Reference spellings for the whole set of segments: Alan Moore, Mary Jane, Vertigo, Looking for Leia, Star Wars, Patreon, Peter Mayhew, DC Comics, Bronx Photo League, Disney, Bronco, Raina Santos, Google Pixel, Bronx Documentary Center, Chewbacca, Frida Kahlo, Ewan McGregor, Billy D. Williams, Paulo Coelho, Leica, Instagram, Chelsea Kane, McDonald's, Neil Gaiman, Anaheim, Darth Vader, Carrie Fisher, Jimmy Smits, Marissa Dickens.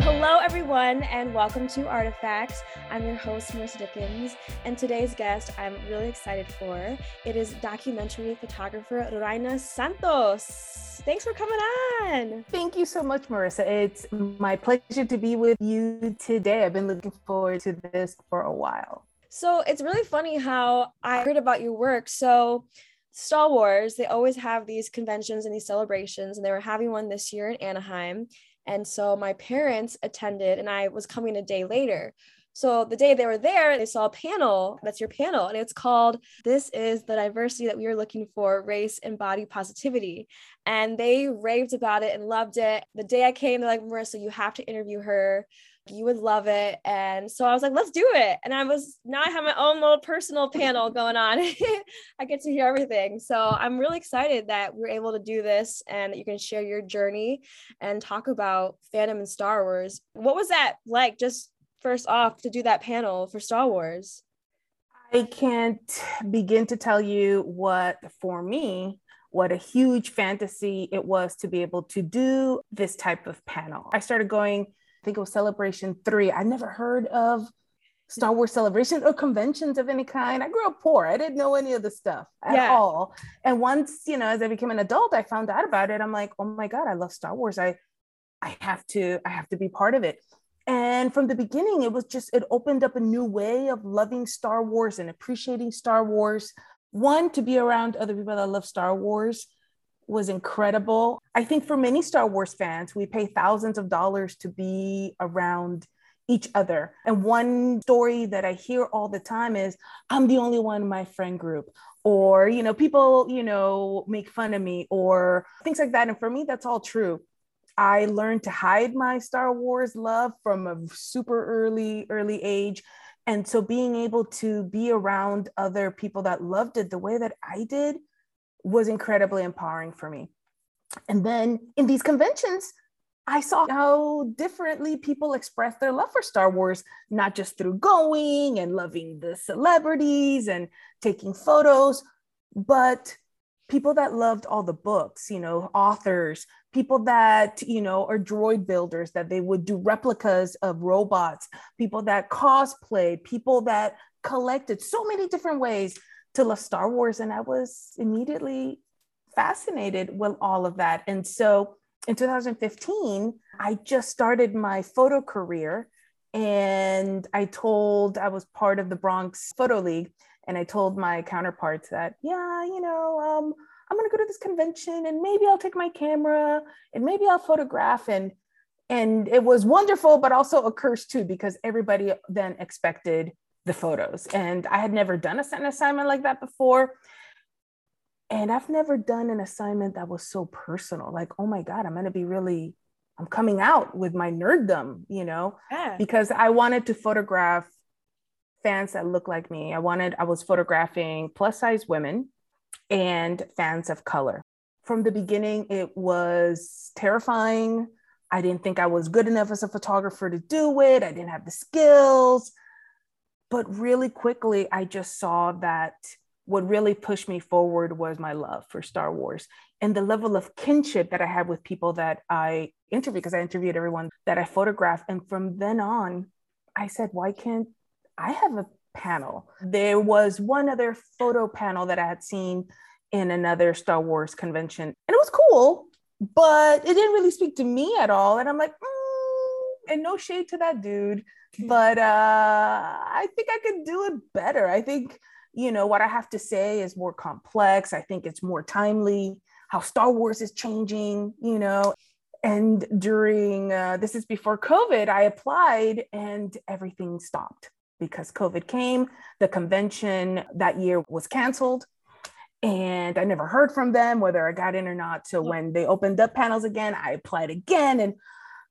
Hello, everyone, and welcome to Artifacts. I'm your host, Marissa Dickens, and today's guest I'm really excited for. It is documentary photographer Raina Santos. Thanks for coming on. Thank you so much, Marissa. It's my pleasure to be with you today. I've been looking forward to this for a while. So it's really funny how I heard about your work. So Star Wars, they always have these conventions and these celebrations, and they were having one this year in Anaheim. And so my parents attended, and I was coming a day later. So the day they were there, they saw a panel. That's your panel. And it's called, "This is the diversity that we are looking for, race and body positivity." And they raved about it and loved it. The day I came, they're like, "Marissa, you have to interview her. You would love it." And so I was like, let's do it. And now I have my own little personal panel going on. I get to hear everything. So I'm really excited that we're able to do this and that you can share your journey and talk about fandom and Star Wars. What was that like, just first off, to do that panel for Star Wars? I can't begin to tell you what a huge fantasy it was to be able to do this type of panel. I started going, I think it was Celebration 3. I never heard of Star Wars celebrations or conventions of any kind. I grew up poor. I didn't know any of the stuff at all. And once, as I became an adult, I found out about it. I'm like, oh my God, I love Star Wars. I have to be part of it. And from the beginning, it opened up a new way of loving Star Wars and appreciating Star Wars. One, to be around other people that love Star Wars was incredible. I think for many Star Wars fans, we pay thousands of dollars to be around each other. And one story that I hear all the time is, I'm the only one in my friend group, or, people, make fun of me or things like that. And for me, that's all true. I learned to hide my Star Wars love from a super early age. And so being able to be around other people that loved it the way that I did was incredibly empowering for me. And then in these conventions, I saw how differently people express their love for Star Wars, not just through going and loving the celebrities and taking photos, but people that loved all the books, authors, people that, are droid builders, that they would do replicas of robots, people that cosplayed, people that collected, so many different ways to love Star Wars. And I was immediately fascinated with all of that. And so in 2015, I just started my photo career, and I was part of the Bronx Photo League. And I told my counterparts that, I'm going to go to this convention, and maybe I'll take my camera and maybe I'll photograph. And it was wonderful, but also a curse too, because everybody then expected the photos. And I had never done an assignment like that before. And I've never done an assignment that was so personal. Like, oh my God, I'm coming out with my nerddom, because I wanted to photograph fans that look like me. I was photographing plus size women and fans of color. From the beginning, it was terrifying. I didn't think I was good enough as a photographer to do it. I didn't have the skills. But really quickly, I just saw that what really pushed me forward was my love for Star Wars and the level of kinship that I had with people that I interviewed, because I interviewed everyone that I photographed. And from then on, I said, why can't I have a panel? There was one other photo panel that I had seen in another Star Wars convention, and it was cool, but it didn't really speak to me at all. And I'm like, and no shade to that dude, but I think I could do it better. I think, what I have to say is more complex. I think it's more timely, how Star Wars is changing, and during, this is before COVID, I applied and everything stopped. Because COVID came, the convention that year was canceled, and I never heard from them whether I got in or not. So when they opened up panels again, I applied again, and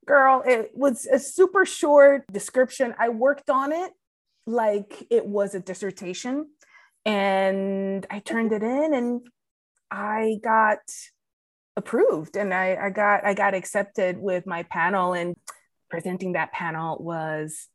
girl, it was a super short description. I worked on it like it was a dissertation, and I turned it in, and I got approved, and I got accepted with my panel. And presenting that panel was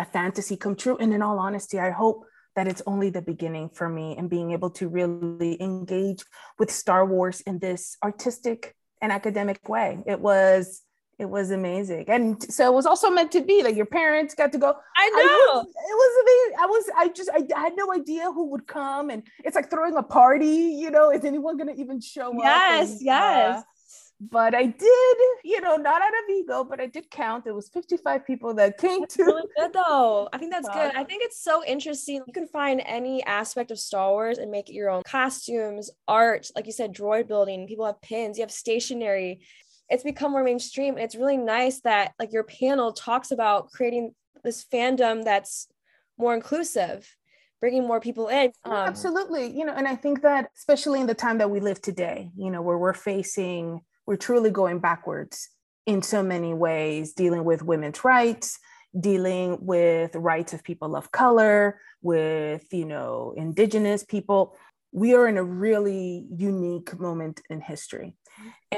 a fantasy come true. And in all honesty, I hope that it's only the beginning for me and being able to really engage with Star Wars in this artistic and academic way. It was It was amazing. And so it was also meant to be, like, your parents got to go. I know. It was amazing. I had no idea who would come. And it's like throwing a party, you know, is anyone going to even show up? And, yes. But I did, you know, not out of ego, but I did count. It was 55 people that came to. Really good though. I think that's good. I think it's so interesting. You can find any aspect of Star Wars and make it your own. Costumes, art, like you said, droid building. People have pins. You have stationery. It's become more mainstream. And it's really nice that, like, your panel talks about creating this fandom that's more inclusive, bringing more people in. Absolutely. You know, and I think that especially in the time that we live today, you know, where we're truly going backwards in so many ways, dealing with women's rights, dealing with rights of people of color, with, you know, indigenous people. We are in a really unique moment in history.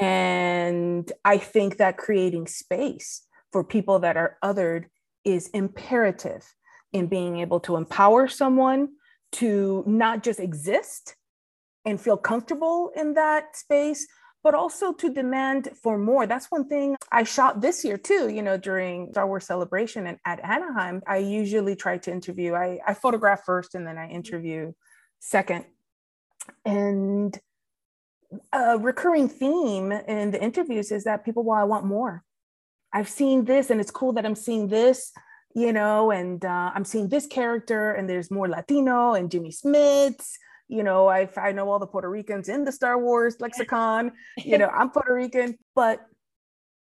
And I think that creating space for people that are othered is imperative in being able to empower someone to not just exist and feel comfortable in that space, but also to demand for more. That's one thing I shot this year too, you know, during Star Wars Celebration and at Anaheim. I usually try to interview, I photograph first and then I interview second. And a recurring theme in the interviews is that people, well, I want more. I've seen this and it's cool that I'm seeing this, you know, and I'm seeing this character and there's more Latino and Jimmy Smits. You know, I know all the Puerto Ricans in the Star Wars lexicon, you know, I'm Puerto Rican, but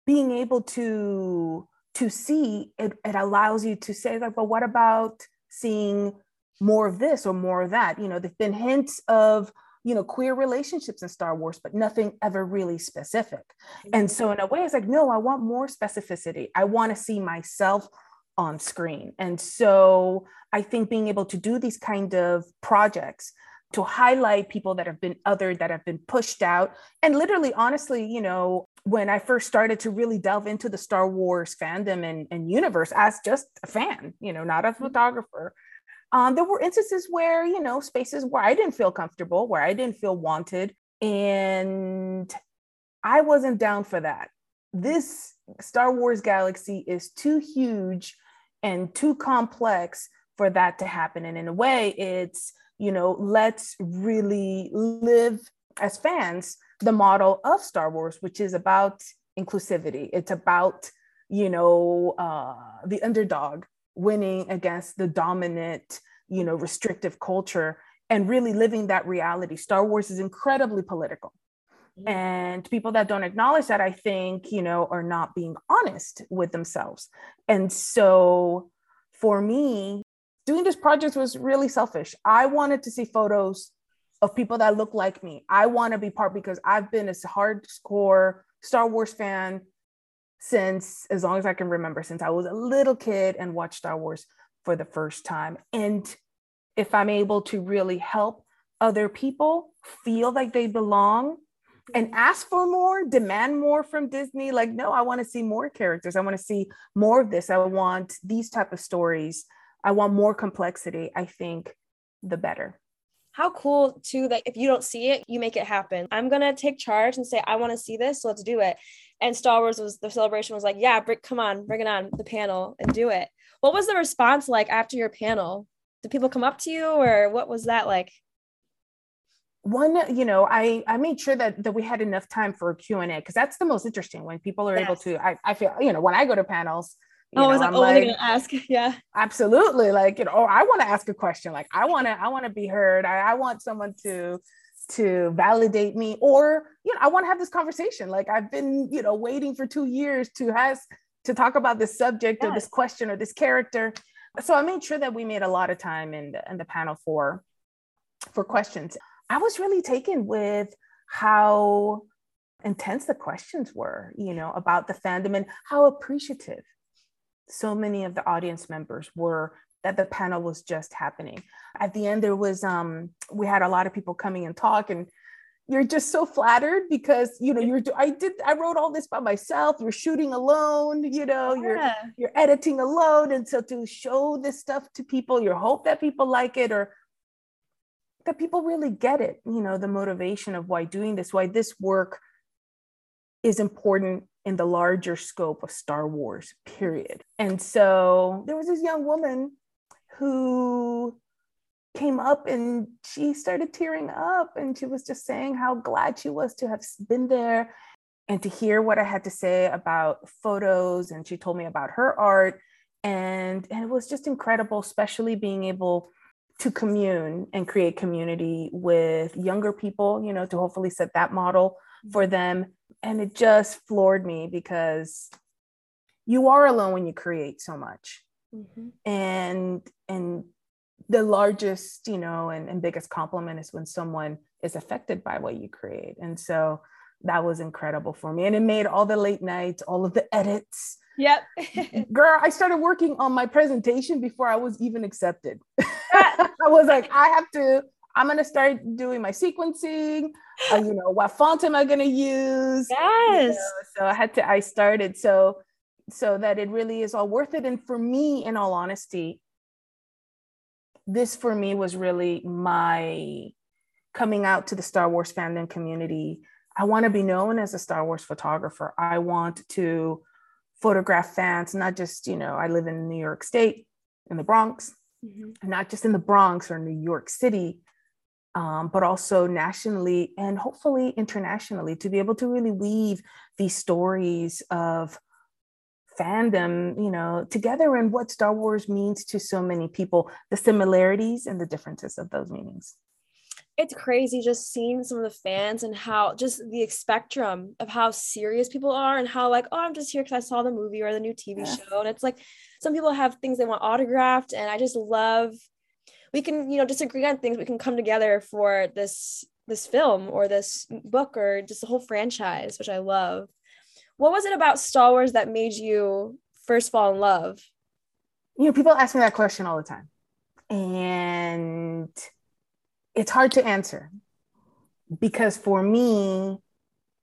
being able to see it, it allows you to say, like, well, what about seeing more of this or more of that? You know, there've been hints of, you know, queer relationships in Star Wars, but nothing ever really specific. And so in a way, it's like, no, I want more specificity. I want to see myself on screen. And so I think being able to do these kind of projects to highlight people that have been othered, that have been pushed out. And literally, honestly, you know, when I first started to really delve into the Star Wars fandom and universe as just a fan, you know, not a photographer, there were instances where, you know, spaces where I didn't feel comfortable, where I didn't feel wanted. And I wasn't down for that. This Star Wars galaxy is too huge and too complex for that to happen. And in a way, it's, you know, let's really live as fans the model of Star Wars, which is about inclusivity. It's about, you know, the underdog winning against the dominant, you know, restrictive culture and really living that reality. Star Wars is incredibly political. And people that don't acknowledge that, I think, you know, are not being honest with themselves. And so for me, doing this project was really selfish. I wanted to see photos of people that look like me. I want to be part, because I've been a hardcore Star Wars fan since, as long as I can remember, since I was a little kid and watched Star Wars for the first time. And if I'm able to really help other people feel like they belong and ask for more, demand more from Disney, like, no, I want to see more characters. I want to see more of this. I want these type of stories. I want more complexity. I think the better. How cool too, that if you don't see it, you make it happen. I'm going to take charge and say, I want to see this. So let's do it. And Star Wars was, the celebration was like, yeah, come on, bring it on the panel and do it. What was the response like after your panel? Did people come up to you, or what was that like? One, you know, I made sure that we had enough time for a Q&A, because that's the most interesting when people are able to, I feel, you know, when I go to panels, I'm like, going to ask. Yeah, absolutely. Like, you know, I want to ask a question. Like, I want to be heard. I want someone to validate me, or, you know, I want to have this conversation. Like, I've been, you know, waiting for 2 years to talk about this subject or this question or this character. So I made sure that we made a lot of time in the panel for questions. I was really taken with how intense the questions were, you know, about the fandom and how appreciative so many of the audience members were that the panel was just happening. At the end, there was, we had a lot of people coming and talk, and you're just so flattered because, you know, I wrote all this by myself. You're shooting alone, you know, you're editing alone. And so to show this stuff to people, you hope that people like it, or that people really get it, you know, the motivation of why doing this, why this work is important in the larger scope of Star Wars, period. And so there was this young woman who came up and she started tearing up, and she was just saying how glad she was to have been there and to hear what I had to say about photos. And she told me about her art, and it was just incredible, especially being able to commune and create community with younger people, you know, to hopefully set that model for them. And it just floored me, because you are alone when you create so much. Mm-hmm. And the largest, you know, and biggest compliment is when someone is affected by what you create. And so that was incredible for me. And it made all the late nights, all of the edits. Yep. Girl, I started working on my presentation before I was even accepted. I was like, I'm going to start doing my sequencing. You know, what font am I going to use? Yes. You know, so I started so that it really is all worth it. And for me, in all honesty, this for me was really my coming out to the Star Wars fandom community. I want to be known as a Star Wars photographer. I want to photograph fans, not just, you know, I live in New York State, in the Bronx, mm-hmm. not just in the Bronx or New York City, but also nationally and hopefully internationally, to be able to really weave these stories of fandom, you know, together, and what Star Wars means to so many people, the similarities and the differences of those meanings. It's crazy just seeing some of the fans and how just the spectrum of how serious people are, and how like, oh, I'm just here because I saw the movie or the new TV show. And it's like, some people have things they want autographed, and I just love, we can, you know, disagree on things, we can come together for this film or this book or just the whole franchise, which I love. What was it about Star Wars that made you first fall in love? You know, people ask me that question all the time, and it's hard to answer, because for me,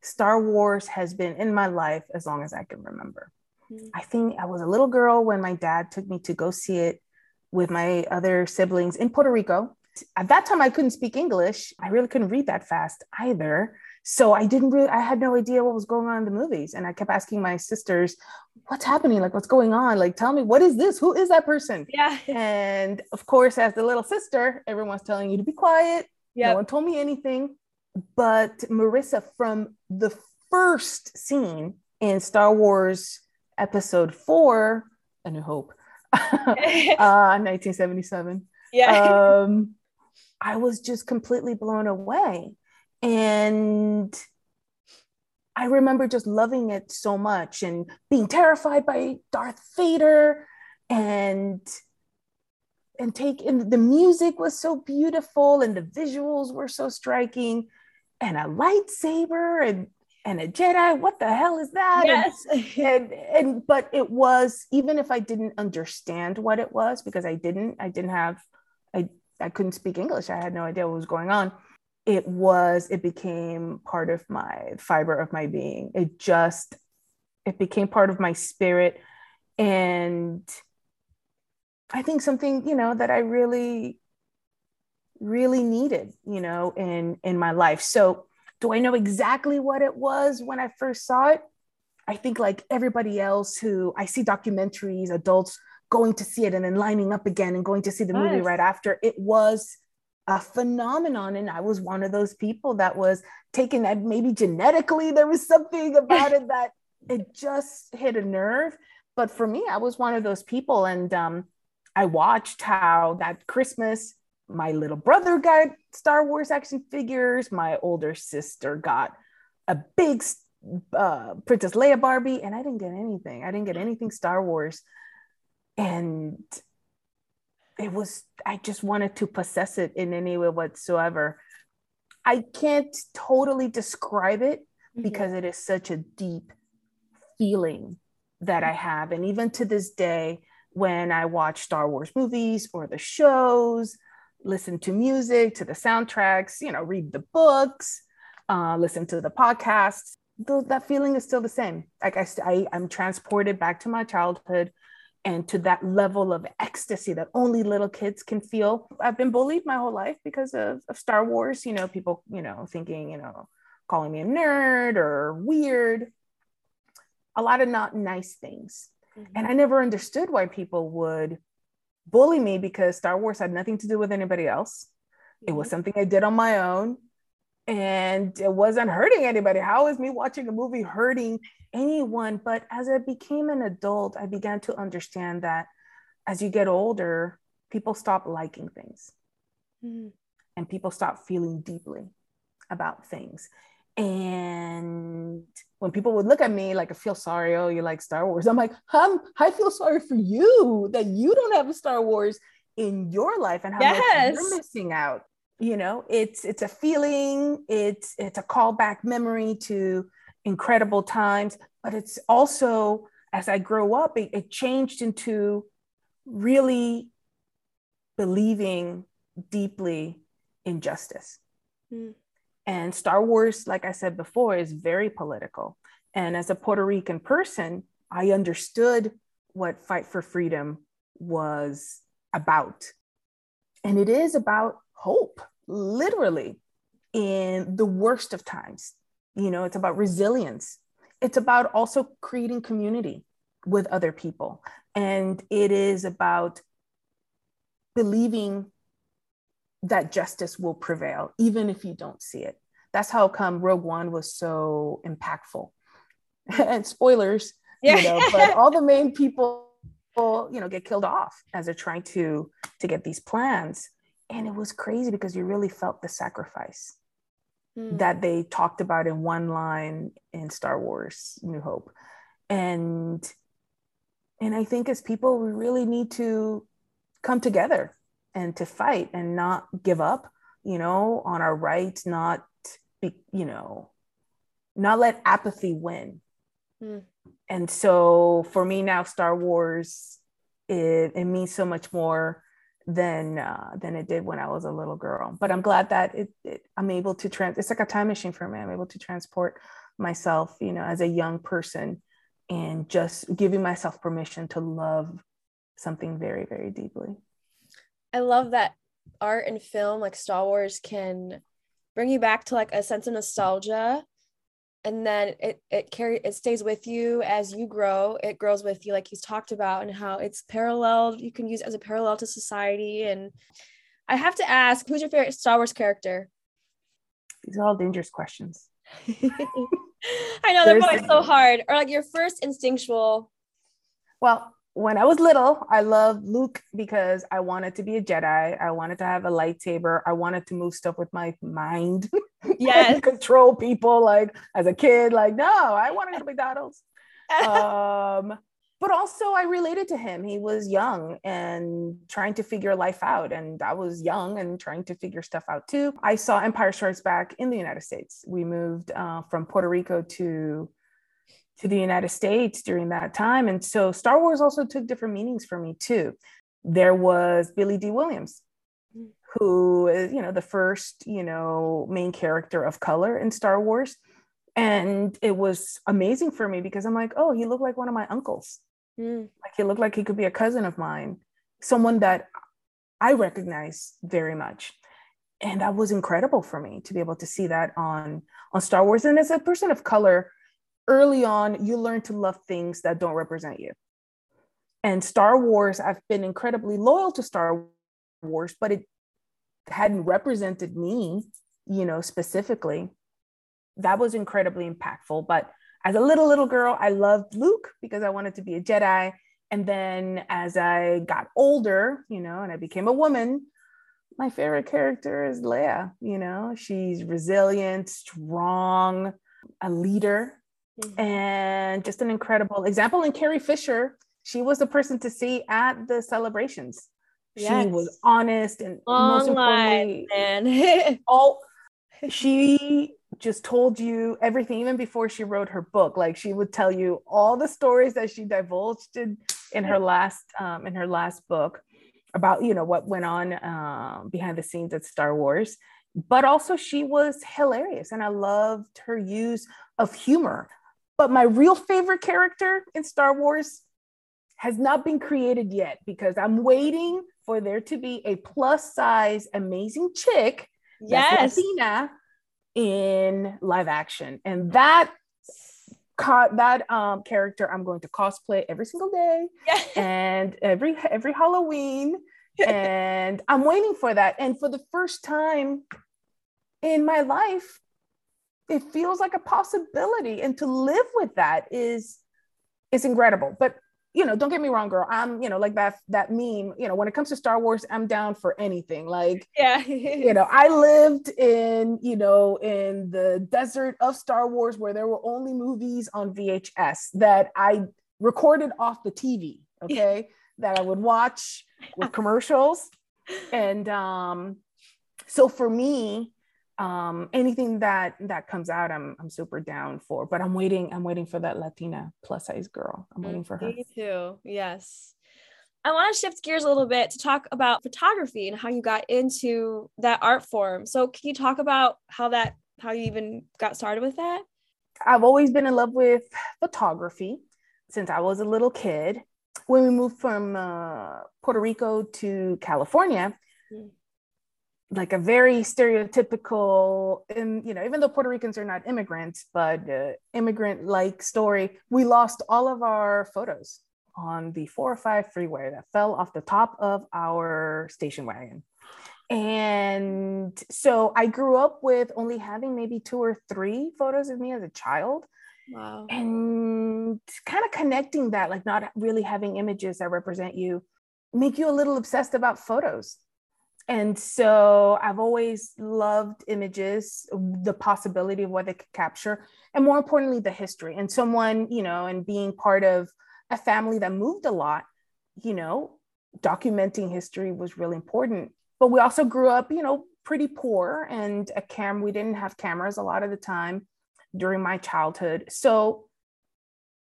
Star Wars has been in my life as long as I can remember. Mm-hmm. I think I was a little girl when my dad took me to go see it with my other siblings in Puerto Rico. At that time, I couldn't speak English. I really couldn't read that fast either. So I had no idea what was going on in the movies. And I kept asking my sisters, what's happening? Like, what's going on? Like, tell me, what is this? Who is that person? Yeah. And of course, as the little sister, everyone's telling you to be quiet. Yep. No one told me anything. But Marissa, from the first scene in Star Wars Episode 4, A New Hope, 1977. Yeah. I was just completely blown away. And I remember just loving it so much and being terrified by Darth Vader, and taking, the music was so beautiful and the visuals were so striking, and a lightsaber and a Jedi, what the hell is that? Yes. And but it was, even if I didn't understand what it was, because I couldn't speak English. I had no idea what was going on. It became part of my fiber of my being. It became part of my spirit. And I think something, you know, that I really, really needed, you know, in my life. So do I know exactly what it was when I first saw it? I think, like everybody else who I see documentaries, adults going to see it and then lining up again and going to see the movie right after, it was a phenomenon. And I was one of those people that was taken, that maybe genetically there was something about it that it just hit a nerve. But for me, I was one of those people. And I watched how that Christmas, my little brother got Star Wars action figures. My older sister got a big Princess Leia Barbie, and I didn't get anything. I didn't get anything Star Wars. And I just wanted to possess it in any way whatsoever. I can't totally describe it, mm-hmm. because it is such a deep feeling that I have. And even to this day, when I watch Star Wars movies or the shows, listen to music, to the soundtracks, you know, read the books, listen to the podcasts, that feeling is still the same. Like I'm transported back to my childhood, and to that level of ecstasy that only little kids can feel. I've been bullied my whole life because of Star Wars, you know, people, you know, thinking, you know, calling me a nerd or weird. a lot of not nice things. Mm-hmm. And I never understood why people would bully me, because Star Wars had nothing to do with anybody else. Mm-hmm. It was something I did on my own, and it wasn't hurting anybody. How is me watching a movie hurting anyone? But as I became an adult, I began to understand that as you get older, people stop liking things, mm-hmm. and people stop feeling deeply about things. And when people would look at me like, I feel sorry, oh, you like Star Wars. I'm like, I feel sorry for you that you don't have a Star Wars in your life and how much you're missing out. You know, it's a feeling, it's a callback memory to incredible times, but it's also, as I grow up, it changed into really believing deeply in justice. Mm. And Star Wars, like I said before, is very political. And as a Puerto Rican person, I understood what Fight for Freedom was about. And it is about hope, literally, in the worst of times. You know, it's about resilience. It's about also creating community with other people. And it is about believing that justice will prevail, even if you don't see it. That's how come Rogue One was so impactful. And spoilers, you know, but all the main people, you know, get killed off as they're trying to get these plans. And it was crazy because you really felt the sacrifice that they talked about in one line in Star Wars, New Hope. And I think as people, we really need to come together and to fight and not give up, you know, on our rights, not be, you know, not let apathy win. Mm. And so for me now, Star Wars, it means so much more than it did when I was a little girl. But I'm glad that I'm able to it's like a time machine for me. I'm able to transport myself, you know, as a young person, and just giving myself permission to love something very, very deeply. I love that art and film like Star Wars can bring you back to like a sense of nostalgia, and then it stays with you as you grow. It grows with you, like he's talked about, and how it's paralleled. You can use it as a parallel to society. And I have to ask, who's your favorite Star Wars character? These are all dangerous questions. I know, they're probably so hard. Or like your first instinctual. Well, when I was little, I loved Luke because I wanted to be a Jedi. I wanted to have a lightsaber. I wanted to move stuff with my mind. Yes. Control people, like as a kid, like, no, I wanted to be McDonald's. But also I related to him. He was young and trying to figure life out. And I was young and trying to figure stuff out too. I saw Empire Strikes Back in the United States. We moved from Puerto Rico to the United States during that time. And so Star Wars also took different meanings for me too. There was Billy D. Williams, who is, you know, the first, you know, main character of color in Star Wars. And it was amazing for me because I'm like, oh, he looked like one of my uncles. Mm. Like he looked like he could be a cousin of mine, someone that I recognize very much. And that was incredible for me to be able to see that on Star Wars. And as a person of color, early on, you learn to love things that don't represent you. And Star Wars, I've been incredibly loyal to Star Wars, but it hadn't represented me, you know, specifically. That was incredibly impactful. But as a little girl, I loved Luke because I wanted to be a Jedi. And then as I got older, you know, and I became a woman, my favorite character is Leia. You know, she's resilient, strong, a leader. Mm-hmm. And just an incredible example. And Carrie Fisher, she was the person to see at the celebrations. Yes. She was honest and most importantly, man. She just told you everything, even before she wrote her book. Like she would tell you all the stories that she divulged in her last book about, you know, what went on behind the scenes at Star Wars. But also she was hilarious, and I loved her use of humor. But my real favorite character in Star Wars has not been created yet, because I'm waiting for there to be a plus size amazing chick, yes, that's Latina, in live action. And that that character I'm going to cosplay every single day and every Halloween. And I'm waiting for that. And for the first time in my life, it feels like a possibility. And to live with that is incredible. But, you know, don't get me wrong, girl. I'm, you know, like that meme, you know, when it comes to Star Wars, I'm down for anything. Like, you know, I lived in the desert of Star Wars where there were only movies on VHS that I recorded off the TV, okay, that I would watch with commercials. And so for me, anything that comes out, I'm super down for, but I'm waiting for that Latina plus size girl. I'm waiting for her. Me too. Yes. I want to shift gears a little bit to talk about photography and how you got into that art form. So can you talk about how you even got started with that? I've always been in love with photography since I was a little kid. When we moved from Puerto Rico to California, like a very stereotypical, you know, even though Puerto Ricans are not immigrants, but immigrant-like story, we lost all of our photos on the 405 freeway that fell off the top of our station wagon. And so I grew up with only having maybe 2 or 3 photos of me as a child. Wow. And kind of connecting that, like not really having images that represent you, make you a little obsessed about photos. And so I've always loved images, the possibility of what they could capture, and more importantly, the history. And someone, you know, and being part of a family that moved a lot, you know, documenting history was really important. But we also grew up, you know, pretty poor, and we didn't have cameras a lot of the time during my childhood. So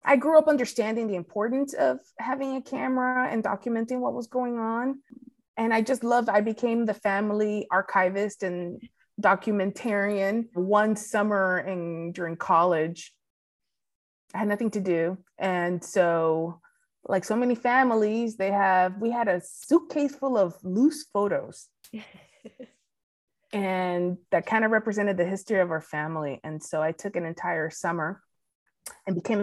I grew up understanding the importance of having a camera and documenting what was going on. And I became the family archivist and documentarian one summer during college. I had nothing to do. And so like so many families, we had a suitcase full of loose photos. And that kind of represented the history of our family. And so I took an entire summer and became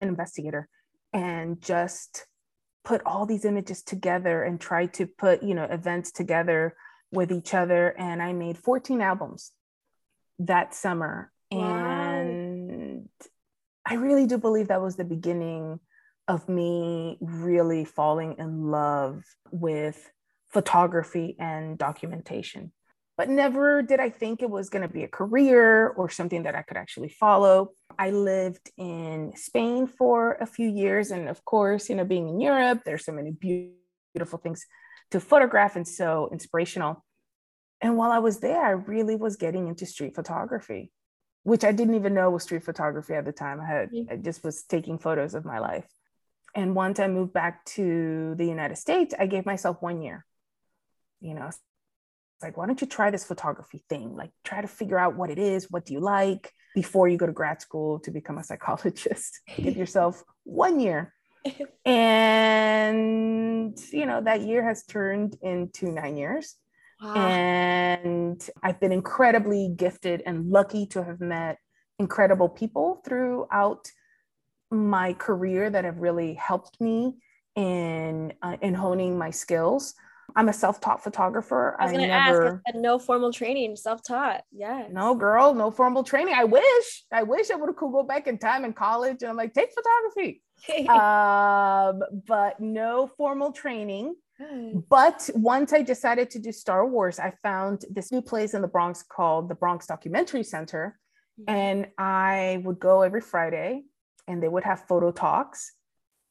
an investigator and just put all these images together and tried to put, you know, events together with each other. And I made 14 albums that summer. Wow. And I really do believe that was the beginning of me really falling in love with photography and documentation. But never did I think it was going to be a career or something that I could actually follow. I lived in Spain for a few years. And of course, you know, being in Europe, there's so many beautiful things to photograph and so inspirational. And while I was there, I really was getting into street photography, which I didn't even know was street photography at the time. I just was taking photos of my life. And once I moved back to the United States, I gave myself 1 year, you know, it's like, why don't you try this photography thing? Like try to figure out what it is, what do you like before you go to grad school to become a psychologist. Give yourself 1 year. And, you know, that year has turned into 9 years. Wow. And I've been incredibly gifted and lucky to have met incredible people throughout my career that have really helped me in honing my skills. I'm a self-taught photographer. I was going to ask, I had no formal training, self-taught. Yeah. No, girl, no formal training. I wish I would have could go back in time in college and I'm like, take photography. But no formal training. But once I decided to do Star Wars, I found this new place in the Bronx called the Bronx Documentary Center. And I would go every Friday and they would have photo talks.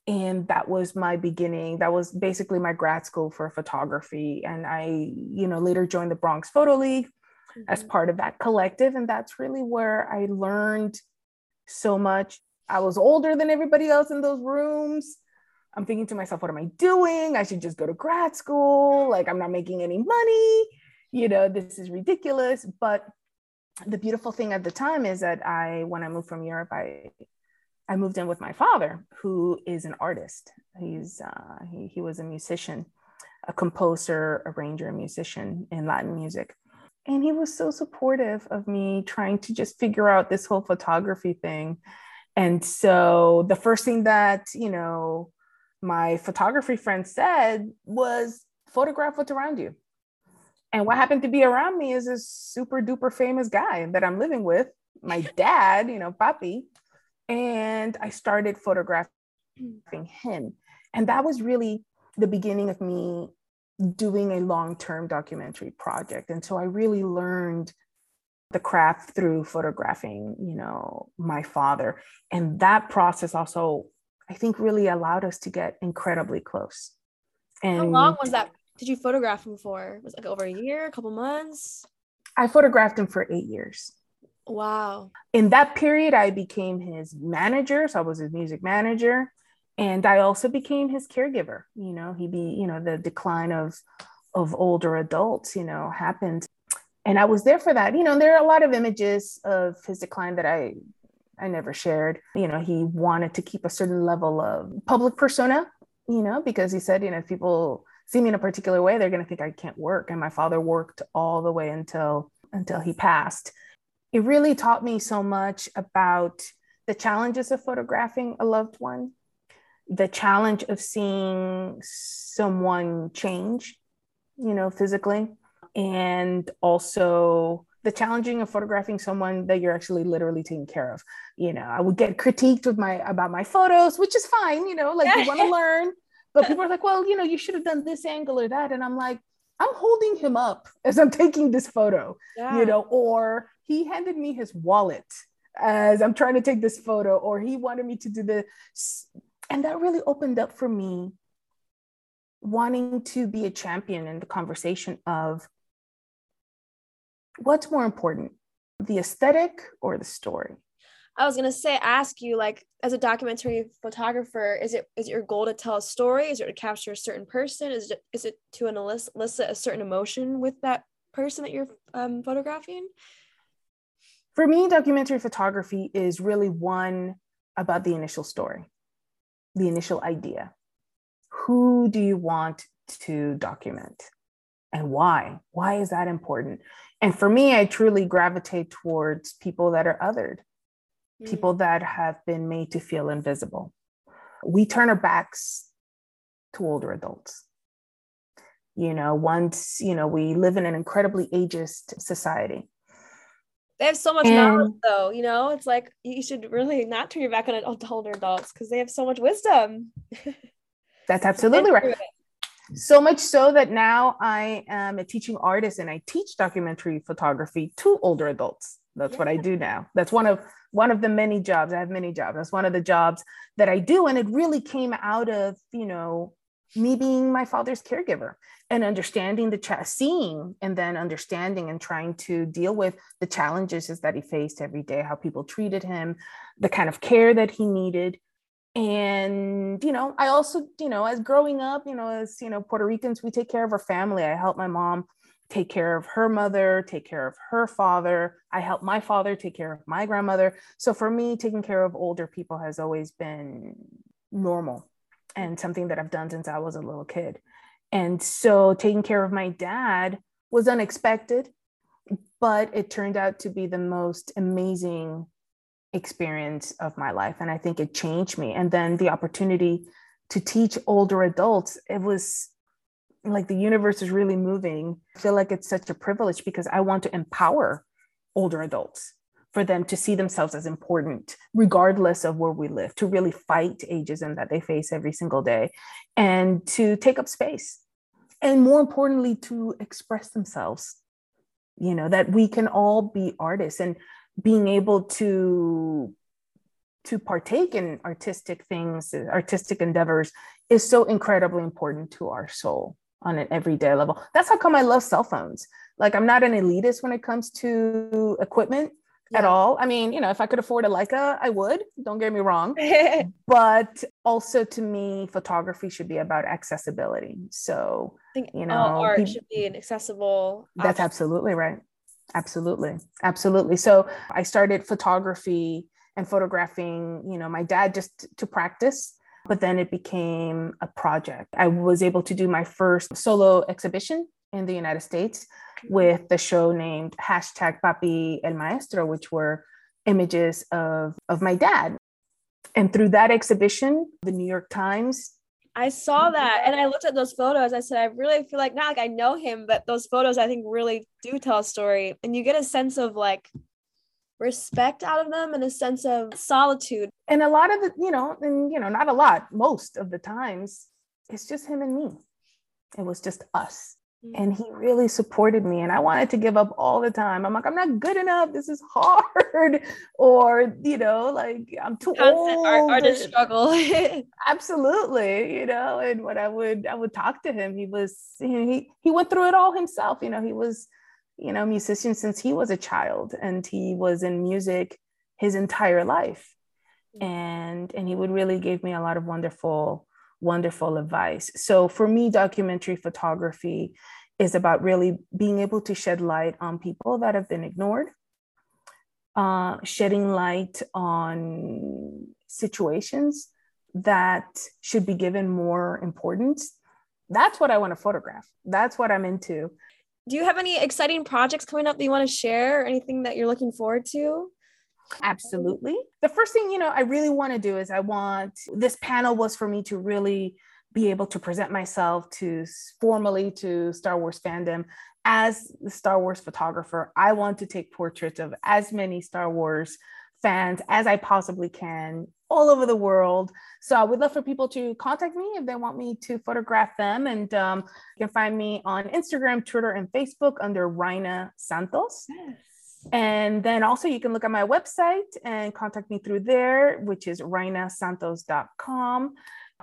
And that was my beginning. That was basically my grad school for photography. And I, you know, later joined the Bronx Photo League as part of that collective. And that's really where I learned so much. I was older than everybody else in those rooms. I'm thinking to myself, what am I doing? I should just go to grad school. Like, I'm not making any money. You know, this is ridiculous. But the beautiful thing at the time is that when I moved from Europe, I moved in with my father, who is an artist. He was a musician, a composer, arranger, musician in Latin music. And he was so supportive of me trying to just figure out this whole photography thing. And so the first thing that, you know, my photography friend said was, photograph what's around you. And what happened to be around me is this super duper famous guy that I'm living with, my dad, you know, Papi. And I started photographing him. And that was really the beginning of me doing a long-term documentary project. And so I really learned the craft through photographing, you know, my father. And that process also, I think, really allowed us to get incredibly close. And how long was that? Did you photograph him for? Was it like over a year, a couple months? I photographed him for 8 years. Wow. In that period, I became his manager. So I was his music manager. And I also became his caregiver. You know, the decline of older adults, you know, happened. And I was there for that. You know, there are a lot of images of his decline that I never shared. You know, he wanted to keep a certain level of public persona, you know, because he said, you know, if people see me in a particular way, they're going to think I can't work. And my father worked all the way until he passed. It really taught me so much about the challenges of photographing a loved one, the challenge of seeing someone change, you know, physically, and also the challenging of photographing someone that you're actually literally taking care of. You know, I would get critiqued about my photos, which is fine, you know, like you want to learn, but people are like, well, you know, you should have done this angle or that. And I'm like, I'm holding him up as I'm taking this photo, you know, or he handed me his wallet as I'm trying to take this photo, or he wanted me to do this. And that really opened up for me wanting to be a champion in the conversation of what's more important, the aesthetic or the story? I was going to say, ask you, like, as a documentary photographer, is it your goal to tell a story? Is it to capture a certain person? Is it to elicit a certain emotion with that person that you're photographing? For me, documentary photography is really one about the initial story, the initial idea. Who do you want to document and why? Why is that important? And for me, I truly gravitate towards people that are othered, people that have been made to feel invisible. We turn our backs to older adults. You know, once, you know, we live in an incredibly ageist society. They have so much knowledge, though, you know, it's like you should really not turn your back on older adults because they have so much wisdom. That's absolutely right. So much so that now I am a teaching artist and I teach documentary photography to older adults. That's what I do now. That's one of the many jobs. I have many jobs. That's one of the jobs that I do. And it really came out of, you know, me being my father's caregiver and understanding seeing and then understanding and trying to deal with the challenges that he faced every day, how people treated him, the kind of care that he needed. And, you know, I also, you know, as growing up, you know, as, you know, Puerto Ricans, we take care of our family. I help my mom take care of her mother, take care of her father. I help my father take care of my grandmother. So for me, taking care of older people has always been normal and something that I've done since I was a little kid. And so taking care of my dad was unexpected, but it turned out to be the most amazing experience of my life. And I think it changed me. And then the opportunity to teach older adults, it was like the universe is really moving. I feel like it's such a privilege because I want to empower older adults for them to see themselves as important, regardless of where we live, to really fight ageism that they face every single day and to take up space. And more importantly, to express themselves, you know, that we can all be artists and being able to partake in artistic things, artistic endeavors is so incredibly important to our soul on an everyday level. That's how come I love cell phones. Like, I'm not an elitist when it comes to equipment at all. I mean, you know, if I could afford a Leica, I would, don't get me wrong. But also to me, photography should be about accessibility. So, I think, you know, art should be an accessible option. That's absolutely right. Absolutely. Absolutely. So I started photography and photographing, you know, my dad just to practice, but then it became a project. I was able to do my first solo exhibition in the United States with the show named #Papi El Maestro, which were images of my dad. And through that exhibition, the New York Times. I saw that and I looked at those photos. I said, I really feel like, not like I know him, but those photos I think really do tell a story. And you get a sense of like respect out of them and a sense of solitude. And a lot of the, not a lot, most of the times, it's just him and me. It was just us. Mm-hmm. And he really supported me. And I wanted to give up all the time. I'm like, I'm not good enough. This is hard. Or, I'm too old. Artist struggle. Absolutely. And when I would talk to him, he went through it all himself. He was, a musician since he was a child, and he was in music his entire life. Mm-hmm. And he would really give me a lot of wonderful advice. So for me, documentary photography is about really being able to shed light on people that have been ignored, shedding light on situations that should be given more importance. That's what I want to photograph. That's what I'm into. Do you have any exciting projects coming up that you want to share or anything that you're looking forward to? Absolutely. The first thing, I really want to do is this panel was for me to really be able to present myself formally to Star Wars fandom as the Star Wars photographer. I want to take portraits of as many Star Wars fans as I possibly can all over the world. So I would love for people to contact me if they want me to photograph them. And you can find me on Instagram, Twitter, and Facebook under Raina Santos. Yes. And then also you can look at my website and contact me through there, which is rainasantos.com,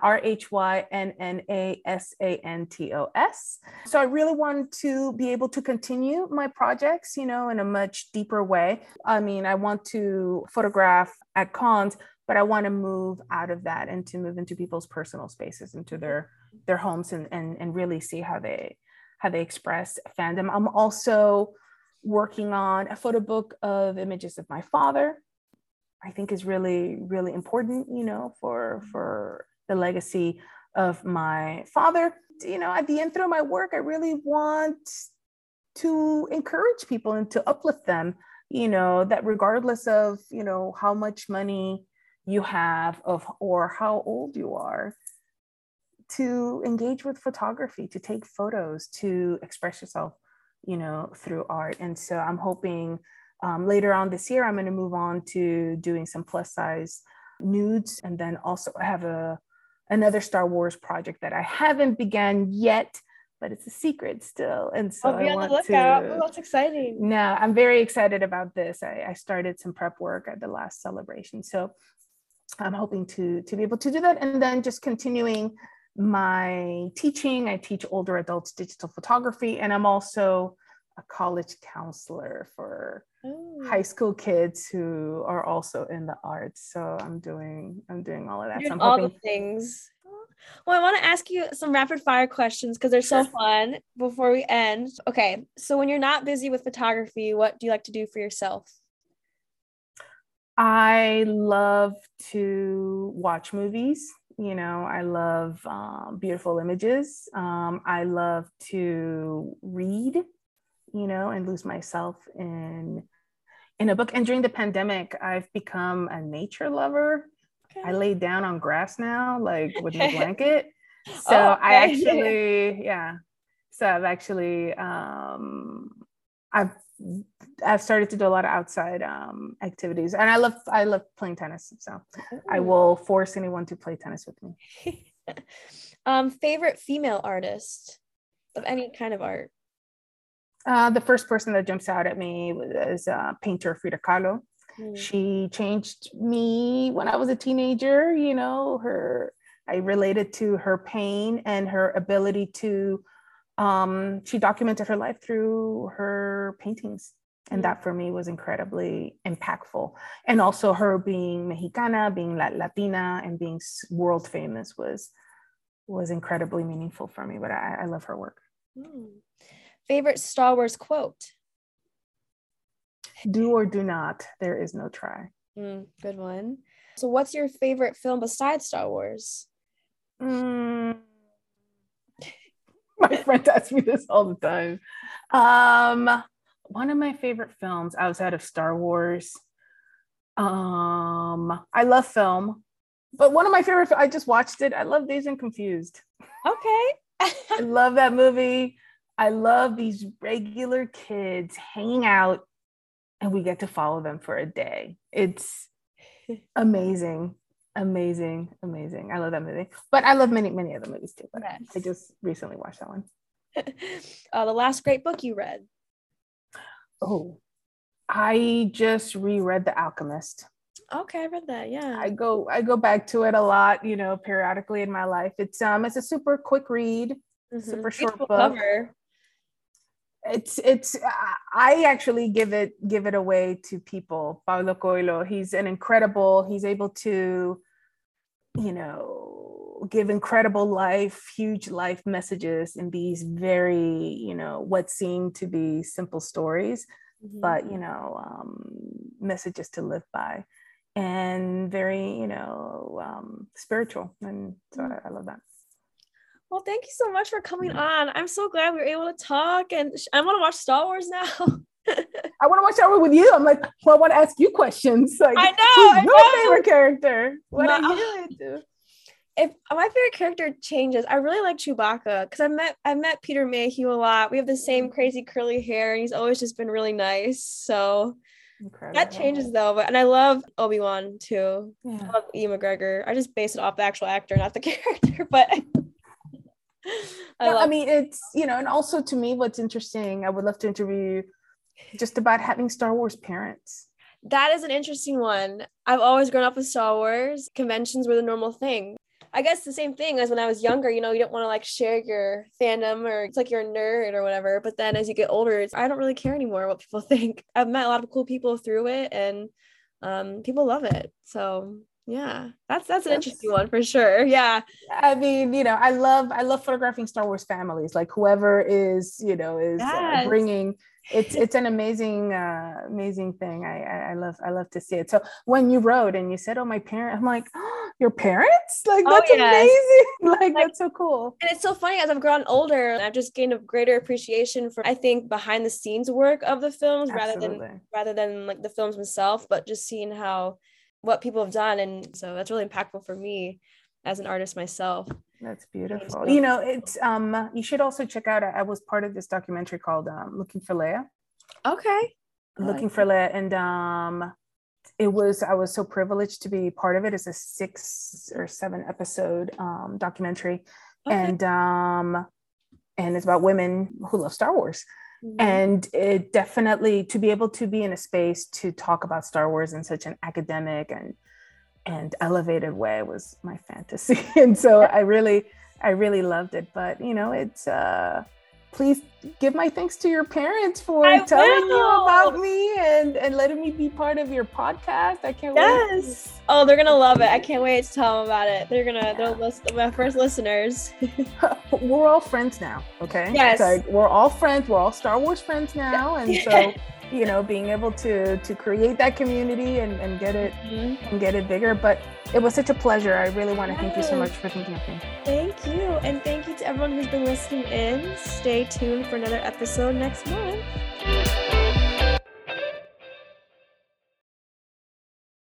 RHYNNASANTOS. So I really want to be able to continue my projects, in a much deeper way. I mean, I want to photograph at cons, but I want to move out of that and to move into people's personal spaces, into their homes and really see how they express fandom. I'm also working on a photo book of images of my father. I think is really, really important, for the legacy of my father. At the end through my work, I really want to encourage people and to uplift them, that regardless of, how much money you have or how old you are, to engage with photography, to take photos, to express yourself, through art. And so I'm hoping later on this year, I'm going to move on to doing some plus size nudes. And then also I have another Star Wars project that I haven't began yet, but it's a secret still. And so I'll be on the lookout. Oh, that's exciting. No, I'm very excited about this. I started some prep work at the last celebration. So I'm hoping to be able to do that. And then just continuing my teaching. I teach older adults digital photography, and I'm also a college counselor for high school kids who are also in the arts. So I'm doing all of that. So I'm all the things. Well, I want to ask you some rapid fire questions because they're so fun before we end. Okay. So when you're not busy with photography, what do you like to do for yourself? I love to watch movies. I love beautiful images. I love to read, and lose myself in a book. And during the pandemic, I've become a nature lover. Okay. I lay down on grass now, like with my blanket. So I've started to do a lot of outside activities, and I love playing tennis. So I will force anyone to play tennis with me. Favorite female artist of any kind of art? The first person that jumps out at me is painter Frida Kahlo. Mm. She changed me when I was a teenager. I related to her pain and her ability to. She documented her life through her paintings. And that for me was incredibly impactful. And also her being Mexicana, being Latina, and being world famous was incredibly meaningful for me. But I love her work. Favorite Star Wars quote? Do or do not. There is no try. Good one. So what's your favorite film besides Star Wars? My friend asks me this all the time. One of my favorite films outside of Star Wars. I love film. But one of my favorite, I just watched it. I love Dazed and Confused. Okay. I love that movie. I love these regular kids hanging out and we get to follow them for a day. It's amazing. Amazing, amazing. I love that movie. But I love many, many other movies too. But yes. I just recently watched that one. The last great book you read. Oh, I just reread The Alchemist. Okay, I read that. Yeah. I go back to it a lot, you know, periodically in my life. It's a super quick read, super short book. Cover. It's I actually give it away to people. Paulo Coelho, he's an incredible, he's able to, you know, give incredible life, huge life messages in these very, you know, what seem to be simple stories, but, you know, messages to live by and very, you know, spiritual. And so I love that. Well, thank you so much for coming on. I'm so glad we were able to talk, and I want to watch Star Wars now. I want to watch Star Wars with you. I'm like, well, I want to ask you questions. Like, I know. Who's your favorite character? What are you into? If my favorite character changes, I really like Chewbacca because I met Peter Mayhew a lot. We have the same crazy curly hair, and he's always just been really nice. So incredible. That changes though, but and I love Obi-Wan too. Yeah. I love Ewan McGregor. I just base it off the actual actor, not the character, but. I mean, it's, you know, and also to me, what's interesting, I would love to interview you just about having Star Wars parents. That is an interesting one. I've always grown up with Star Wars. Conventions were the normal thing. I guess the same thing as when I was younger, you know, you don't want to like share your fandom or it's like you're a nerd or whatever. But then as you get older, it's, I don't really care anymore what people think. I've met a lot of cool people through it and people love it. So yeah, that's an interesting one for sure. Yeah, I mean, you know, I love photographing Star Wars families, like whoever is, you know, is bringing. It's an amazing thing. I love to see it. So when you wrote and you said, "Oh, my parents," I'm like, "Oh, your parents? Like that's amazing! Like that's so cool." And it's so funny as I've grown older, I've just gained a greater appreciation for I think behind the scenes work of the films rather than like the films themselves, but just seeing how. What people have done. And so that's really impactful for me as an artist myself. That's beautiful. You know, it's, you should also check out, I was part of this documentary called Looking for Leia. Okay. Looking for Leia. And I was so privileged to be part of it. It's a 6 or 7 episode documentary. Okay. And it's about women who love Star Wars. And it definitely to be able to be in a space to talk about Star Wars in such an academic and elevated way was my fantasy. And so I really loved it. But, you know, it's please give my thanks to your parents for telling you about me and letting me be part of your podcast. I can't wait. Yes. Oh, they're going to love it. I can't wait to tell them about it. They're going to, they're my first listeners. We're all friends now. Okay. Yes. Like, we're all friends. We're all Star Wars friends now. And so, you know, being able to create that community and get it and get it bigger. But it was such a pleasure. I really want to thank you so much for thinking of me. Thank you. And thank you to everyone who's been listening in. Stay tuned for another episode next month.